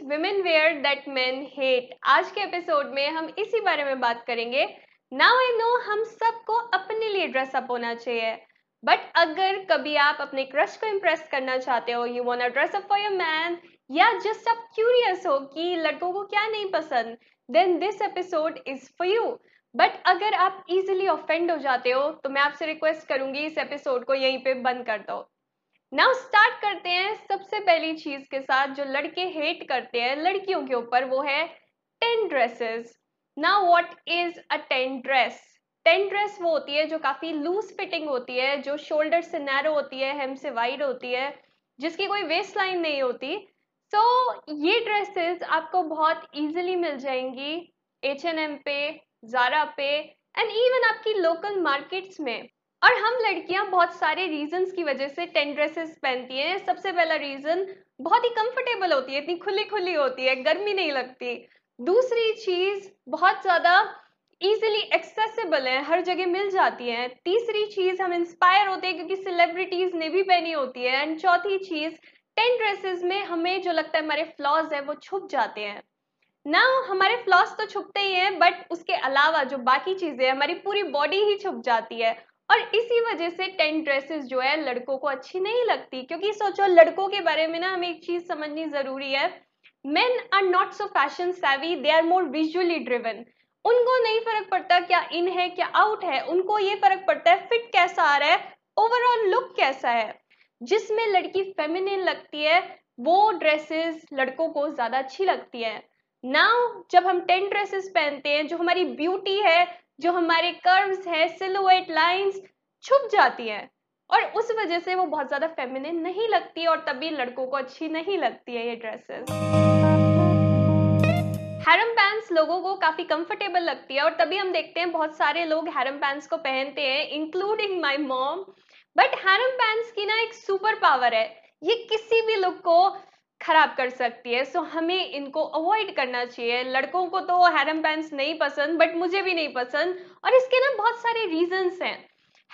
Things women where that men hate. आज के episode में हम इसी बारे में बात करेंगे। नाउ आई नो हम सबको अपने लिए ड्रेस अप होना चाहिए, बट अगर कभी आप अपने क्रश को इम्प्रेस करना चाहते हो, you want to dress up for your man, या जस्ट आप क्यूरियस हो कि लड़कों को क्या नहीं पसंद, then this episode is for you. But अगर आप इजिली ऑफेंड हो जाते हो तो मैं आपसे रिक्वेस्ट करूंगी इस एपिसोड को यहीं पे बंद कर दो। नाउ स्टार्ट करते हैं सबसे पहली चीज के साथ जो लड़के हेट करते हैं लड़कियों के ऊपर, वो है 10 dresses. Now what is a 10 dress? 10 dress वो होती है जो काफी लूज फिटिंग होती है, जो शोल्डर से नैरो होती है, हेम से वाइड होती है, जिसकी कोई वेस्ट लाइन नहीं होती। सो ये ड्रेसेस आपको बहुत ईजिली मिल जाएंगी H&M पे, ज़ारा पे एंड इवन आपकी लोकल मार्केट्स में। और हम लड़कियां बहुत सारे रीजंस की वजह से 10 ड्रेसेस पहनती हैं। सबसे पहला रीजन, बहुत ही कंफर्टेबल होती है, इतनी खुली खुली होती है, गर्मी नहीं लगती। दूसरी चीज, बहुत ज़्यादा इजीली एक्सेसिबल है, हर जगह मिल जाती है। तीसरी चीज, हम इंस्पायर होते हैं क्योंकि सेलिब्रिटीज ने भी पहनी होती है। एंड चौथी चीज, 10 ड्रेसेस में हमें जो लगता है हमारे फ्लॉज है वो छुप जाते हैं। ना, हमारे फ्लॉज तो छुपते ही हैं, बट उसके अलावा जो बाकी चीजें, हमारी पूरी बॉडी ही छुप जाती है। और इसी वजह से 10 ड्रेसेस जो है लड़कों को अच्छी नहीं लगती। क्योंकि सोचो, लड़कों के बारे में ना हमें एक चीज समझनी जरूरी है, men are not so fashion savvy, they are more visually driven. उनको नहीं फर्क पड़ता क्या इन है क्या आउट है, उनको ये फर्क पड़ता है फिट कैसा आ रहा है, ओवरऑल लुक कैसा है। जिसमें लड़की फेमिनिन लगती है वो ड्रेसेस लड़कों को ज्यादा अच्छी लगती है। नाउ जब हम 10 ड्रेसेस पहनते हैं, जो हमारी ब्यूटी है, जो हमारे कर्व्स है, सिलुएट लाइंस छुप जाती है और उस वजह से वो बहुत ज्यादा फेमिनिन नहीं लगती और तभी लड़कों को अच्छी नहीं लगती है ये ड्रेसेस। हैरम पैंट्स लोगों को काफी कंफर्टेबल लगती है और तभी हम देखते हैं बहुत सारे लोग हैरम पैंट्स को पहनते हैं, including my mom. But harem pants की ना एक सुपर पावर है, ये किसी भी लुक को खराब कर सकती है। सो हमें इनको अवॉइड करना चाहिए। लड़कों को तो हैरम पैंट्स नहीं पसंद, बट मुझे भी नहीं पसंद और इसके ना बहुत सारे रीजंस हैं।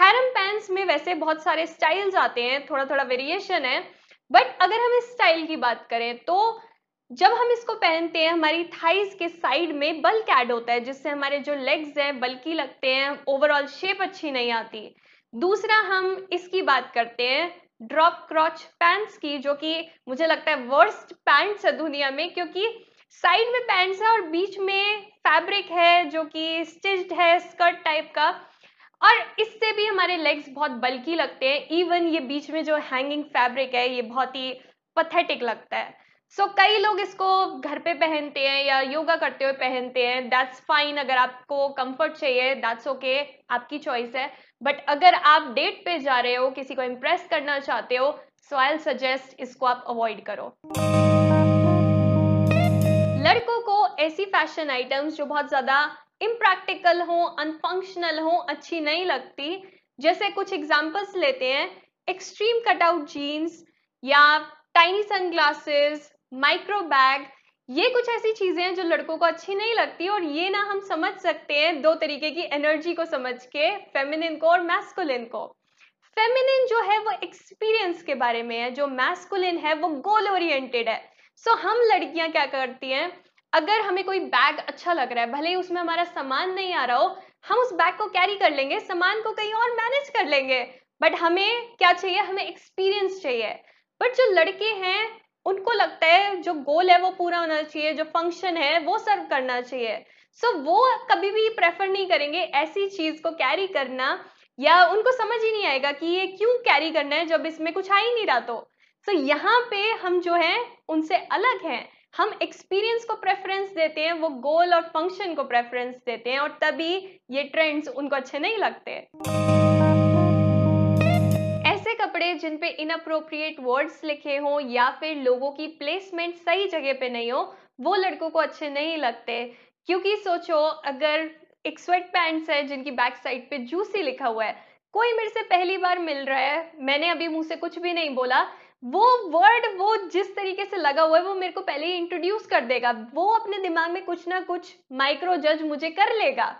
हैरम पैंट्स में वैसे बहुत सारे स्टाइल्स आते हैं, थोड़ा थोड़ा वेरिएशन है, बट अगर हम इस स्टाइल की बात करें तो जब हम इसको पहनते हैं हमारी थाइज के साइड में बल्क ऐड होता है, जिससे हमारे जो लेग्स हैं बल्की लगते हैं, ओवरऑल शेप अच्छी नहीं आती। दूसरा, हम इसकी बात करते हैं ड्रॉप क्रॉच पैंट्स की, जो कि मुझे लगता है वर्स्ट पैंट्स है दुनिया में, क्योंकि साइड में पैंट्स है और बीच में फैब्रिक है जो कि स्टिच्ड है, स्कर्ट टाइप का, और इससे भी हमारे लेग्स बहुत बल्की लगते हैं। इवन ये बीच में जो हैंगिंग फैब्रिक है ये बहुत ही पैथेटिक लगता है। सो कई लोग इसको घर पे पहनते हैं या योगा करते हुए पहनते हैं। दैट्स फाइन, अगर आपको कंफर्ट चाहिए दैट्स ओके, आपकी चॉइस है। बट अगर आप डेट पे जा रहे हो, किसी को इम्प्रेस करना चाहते हो, सो आई विल सजेस्ट इसको आप अवॉइड करो। लड़कों को ऐसी फैशन आइटम्स जो बहुत ज्यादा इम्प्रैक्टिकल हो, अनफंक्शनल हो, अच्छी नहीं लगती। जैसे कुछ एग्जाम्पल्स लेते हैं, एक्सट्रीम कटआउट जीन्स या टाइनी सनग्लासेस, माइक्रो बैग, ये कुछ ऐसी चीजें हैं जो लड़कों को अच्छी नहीं लगती। और ये ना हम समझ सकते हैं दो तरीके की एनर्जी को समझ के, फेमिनिन को और मैस्कुलिन को। फेमिनिन जो है वो एक्सपीरियंस के बारे में है, जो मैस्कुलिन है वो गोल ओरिएंटेड है। सो हम लड़कियां क्या करती हैं, अगर हमें कोई बैग अच्छा लग रहा है, भले ही उसमें हमारा सामान नहीं आ रहा हो, हम उस बैग को कैरी कर लेंगे, सामान को कहीं और मैनेज कर लेंगे। बट हमें क्या चाहिए, हमें एक्सपीरियंस चाहिए। बट जो लड़के हैं उनको लगता है जो गोल है वो पूरा होना चाहिए, जो फंक्शन है वो सर्व करना चाहिए। सो वो कभी भी प्रेफर नहीं करेंगे ऐसी चीज को कैरी करना, या उनको समझ ही नहीं आएगा कि ये क्यों कैरी करना है जब इसमें कुछ आ ही नहीं रहा। तो सो यहाँ पे हम जो है उनसे अलग हैं, हम एक्सपीरियंस को प्रेफरेंस देते हैं, वो गोल और फंक्शन को प्रेफरेंस देते हैं, और तभी ये ट्रेंड्स उनको अच्छे नहीं लगते। कपड़े जिन पे इनअप्रोप्रिएट वर्ड्स लिखे हो या फिर लोगों की प्लेसमेंट सही जगह पे नहीं हो, वो लड़कों को अच्छे नहीं लगते। क्योंकि सोचो, अगर एक स्वेट पैंट्स है जिनकी बैक साइड पे जूसी लिखा हुआ है, कोई मेरे से पहली बार मिल रहा है, मैंने अभी मुंह से कुछ भी नहीं बोला, वो वर्ड वो जिस तरीके से लगा हुआ है वो मेरे को पहले ही इंट्रोड्यूस कर देगा, वो अपने दिमाग में कुछ ना कुछ माइक्रो जज मुझे कर लेगा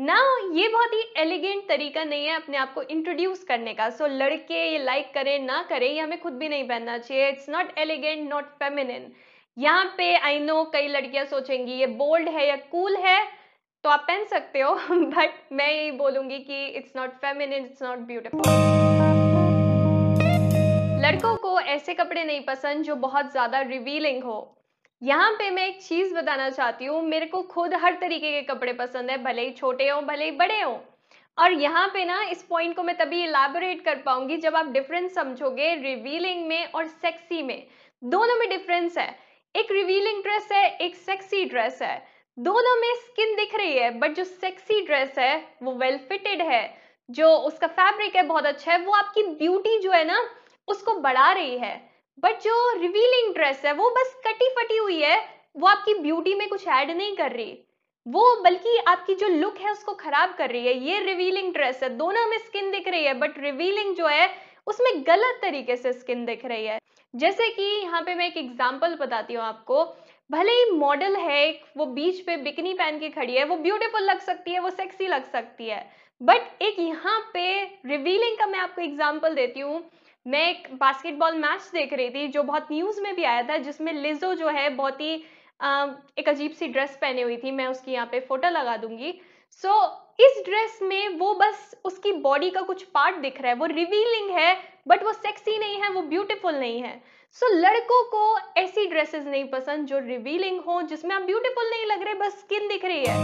ना। ये बहुत ही एलिगेंट तरीका नहीं है अपने आप को इंट्रोड्यूस करने का। सो लड़के ये लाइक करें ना करें, ये हमें खुद भी नहीं पहनना चाहिए। It's not elegant, not feminine. यहाँ पे आई नो कई लड़कियां सोचेंगी ये बोल्ड है या कूल है तो आप पहन सकते हो, बट मैं यही बोलूंगी कि it's not feminine, it's not beautiful. लड़कों को ऐसे कपड़े नहीं पसंद जो बहुत ज्यादा रिवीलिंग हो। यहाँ पे मैं एक चीज बताना चाहती हूँ, मेरे को खुद हर तरीके के कपड़े पसंद है, भले ही छोटे हो भले ही बड़े हो। और यहाँ पे ना इस पॉइंट को मैं तभी इलाबोरेट कर पाऊंगी जब आप डिफरेंस समझोगे रिवीलिंग में और सेक्सी में। दोनों में डिफरेंस है, एक रिवीलिंग ड्रेस है एक सेक्सी ड्रेस है, दोनों में स्किन दिख रही है, बट जो सेक्सी ड्रेस है वो वेल फिटेड है, जो उसका फैब्रिक है बहुत अच्छा है, वो आपकी ब्यूटी जो है ना उसको बढ़ा रही है। बट जो रिवीलिंग ड्रेस है वो बस कटी फटी हुई है, वो आपकी ब्यूटी में कुछ ऐड नहीं कर रही, वो बल्कि आपकी जो लुक है उसको खराब कर रही है। ये रिवीलिंग ड्रेस है, दोनों में स्किन दिख रही है, बट रिवीलिंग जो है उसमें गलत तरीके से स्किन दिख रही है। जैसे कि यहाँ पे मैं एक एग्जांपल बताती हूँ आपको, भले ही मॉडल है वो बीच पे बिकिनी पहन के खड़ी है, वो ब्यूटीफुल लग सकती है, वो सेक्सी लग सकती है, बट एक यहाँ पे रिवीलिंग का मैं आपको एग्जाम्पल देती हूँ। मैं एक बास्केटबॉल मैच देख रही थी जो बहुत न्यूज में भी आया था, जिसमें लिजो जो है बहुत ही एक अजीब सी ड्रेस पहने हुई थी, मैं उसकी यहाँ पे फोटो लगा दूंगी। सो इस ड्रेस में वो बस उसकी बॉडी का कुछ पार्ट दिख रहा है, वो रिवीलिंग है बट वो सेक्सी नहीं है, वो ब्यूटीफुल नहीं है। सो लड़कों को ऐसी ड्रेसेस नहीं पसंद जो रिवीलिंग हो, जिसमें आप ब्यूटीफुल नहीं लग रहे बस स्किन दिख रही है।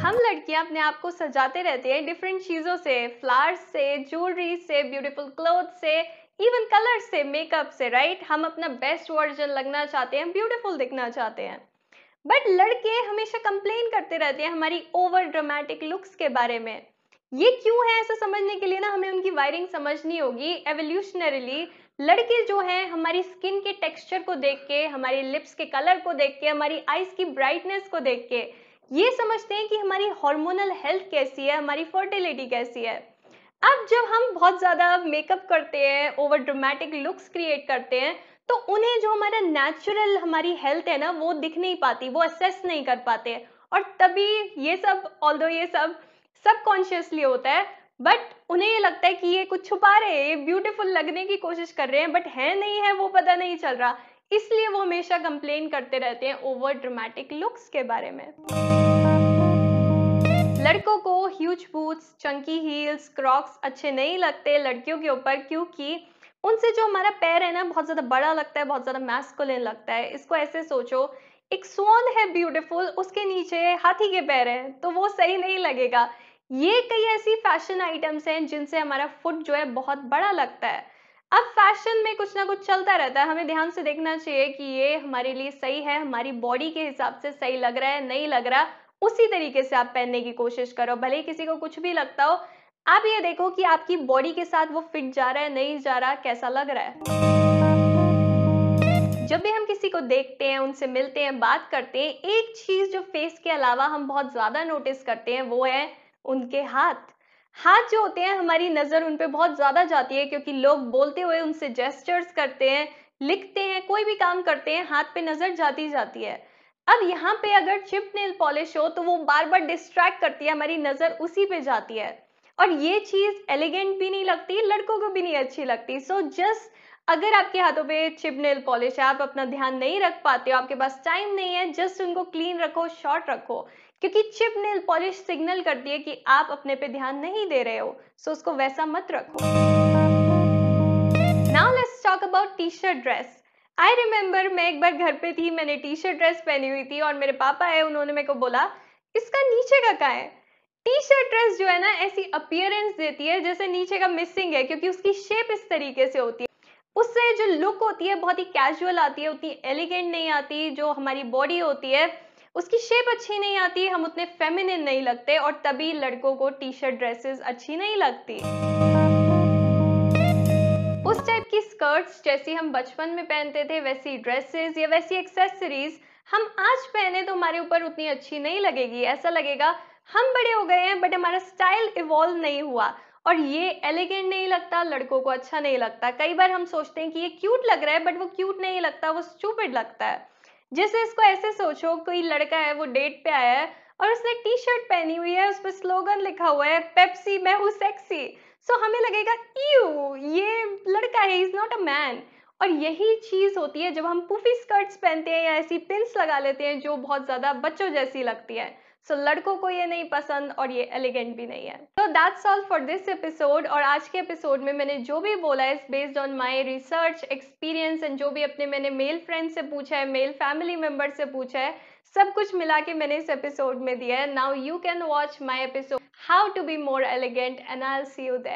हम लड़कियां अपने आप को सजाते रहते हैं डिफरेंट चीजों से, फ्लावर्स से, ज्वेलरी से, ब्यूटीफुल क्लोथ से, इवन कलर से, मेकअप से, राइट? हम अपना बेस्ट वर्जन लगना चाहते हैं, ब्यूटीफुल दिखना चाहते हैं, बट लड़के हमेशा कंप्लेन करते रहते हैं हमारी ओवर ड्रामेटिक लुक्स के बारे में। ये क्यों है ऐसा समझने के लिए ना हमें उनकी वायरिंग समझनी होगी। एवोल्यूशनरीली लड़के जो हैं हमारी स्किन के टेक्सचर को देख के, हमारी लिप्स के कलर को देख के, हमारी आईज की ब्राइटनेस को देख के ये समझते हैं कि हमारी हॉर्मोनल हेल्थ कैसी है, हमारी फर्टिलिटी कैसी है। अब जब हम बहुत ज़्यादा मेकअप करते हैं, ओवर ड्रामेटिक लुक्स क्रिएट करते हैं, तो उन्हें जो हमारा नेचुरल हमारी हेल्थ है ना वो दिख नहीं पाती, वो असेस नहीं कर पाते, और तभी ये सब ऑल्दो ये सब सबकॉन्शियसली होता है, बट उन्हें ये लगता है कि ये कुछ छुपा रहे हैं, ये ब्यूटीफुल लगने की कोशिश कर रहे हैं बट है नहीं है वो पता नहीं चल रहा, इसलिए वो हमेशा कंप्लेन करते रहते हैं ओवर ड्रामेटिक लुक्स के बारे में। लड़कों को huge boots, chunky heels, Crocs अच्छे नहीं लगते लड़कियों के ऊपर, क्योंकि उनसे जो हमारा पैर है ना बहुत ज़्यादा बड़ा लगता है, बहुत ज़्यादा मैस्कुलिन लगता है। इसको ऐसे सोचो, एक स्वान है ब्यूटीफुल, उसके नीचे हाथी के पैर हैं तो वो सही नहीं लगेगा। ये कई ऐसी फैशन आइटम्स हैं जिनसे हमारा फुट जो है बहुत बड़ा लगता है। अब फैशन में कुछ ना कुछ चलता रहता है, हमें ध्यान से देखना चाहिए कि ये हमारे लिए सही है, हमारी बॉडी के हिसाब से सही लग रहा है नहीं लग रहा, उसी तरीके से आप पहनने की कोशिश करो। भले किसी को कुछ भी लगता हो, आप ये देखो कि आपकी बॉडी के साथ वो फिट जा रहा है नहीं जा रहा, कैसा लग रहा है। जब भी हम किसी को देखते हैं, उनसे मिलते हैं, बात करते हैं, एक चीज जो फेस के अलावा हम बहुत ज्यादा नोटिस करते हैं वो है उनके हाथ। हाथ जो होते हैं, हमारी नजर उन पे बहुत ज्यादा जाती है, क्योंकि लोग बोलते हुए, उनसे जेस्चर्स करते हैं, लिखते हैं, कोई भी काम करते हैं, हाथ पे नजर जाती जाती है। अब यहाँ पे अगर चिप नेल पॉलिश हो तो वो बार बार डिस्ट्रैक्ट करती है, हमारी नजर उसी पे जाती है, और ये चीज एलिगेंट भी नहीं लगती, लड़कों को भी नहीं अच्छी लगती। सो जस्ट अगर आपके हाथों पे चिप नेल पॉलिश है, आप अपना ध्यान नहीं रख पाते हो, आपके पास टाइम नहीं है, जस्ट उनको क्लीन रखो, शॉर्ट रखो, क्योंकि चिप नेल पॉलिश सिग्नल करती है कि आप अपने पे ध्यान नहीं दे रहे हो। सो उसको वैसा मत रखो। Now let's talk about T shirt dress. I remember मैं एक बार घर पे थी, मैंने टी शर्ट ड्रेस पहनी हुई थी, और मेरे पापा है, उन्होंने मेरे को बोला इसका नीचे का है। टी शर्ट ड्रेस जो है ना ऐसी अपीयरेंस देती है जैसे नीचे का मिसिंग है, क्योंकि उसकी शेप इस तरीके से होती है, उससे जो लुक होती है बहुत ही कैजुअल आती है, उतनी एलिगेंट नहीं आती। जो हमारी बॉडी होती है उसकी शेप अच्छी नहीं आती, हम उतने फेमिनिन नहीं लगते, और तभी लड़कों को टी शर्ट ड्रेसेस अच्छी नहीं लगती। उस टाइप की स्कर्ट्स जैसी हम बचपन में पहनते थे, वैसी ड्रेसेस या वैसी एक्सेसरीज हम आज पहने तो हमारे ऊपर उतनी अच्छी नहीं लगेगी, ऐसा लगेगा हम बड़े हो गए हैं बट हमारा स्टाइल इवॉल्व नहीं हुआ, और ये एलिगेंट नहीं लगता, लड़कों को अच्छा नहीं लगता। कई बार हम सोचते हैं कि ये क्यूट लग रहा है बट वो क्यूट नहीं लगता, वो स्टूपिड लगता है। जैसे इसको ऐसे सोचो, कोई लड़का है वो डेट पे आया है और उसने टी शर्ट पहनी हुई है, उस पर स्लोगन लिखा हुआ है पेप्सी मैं हूँ सेक्सी। सो हमें लगेगा यू ये लड़का है, इज नॉट अ मैन, और यही चीज़ होती है जब हम पुफी स्कर्ट्स पहनते हैं या ऐसी पिंस लगा लेते हैं जो बहुत ज़्यादा बच्चों जैसी लगती है। सो लड़कों को ये नहीं पसंद और ये एलिगेंट भी नहीं है। तो that's all for this episode. और आज के एपिसोड में मैंने जो भी बोला है based on my research experience and जो भी अपने मैंने मेल फ्रेंड से पूछा है, मेल फैमिली मेम्बर से पूछा है, सब कुछ मिला के मैंने इस एपिसोड में दिया है। Now you can watch my episode how to be more elegant and I will see you there.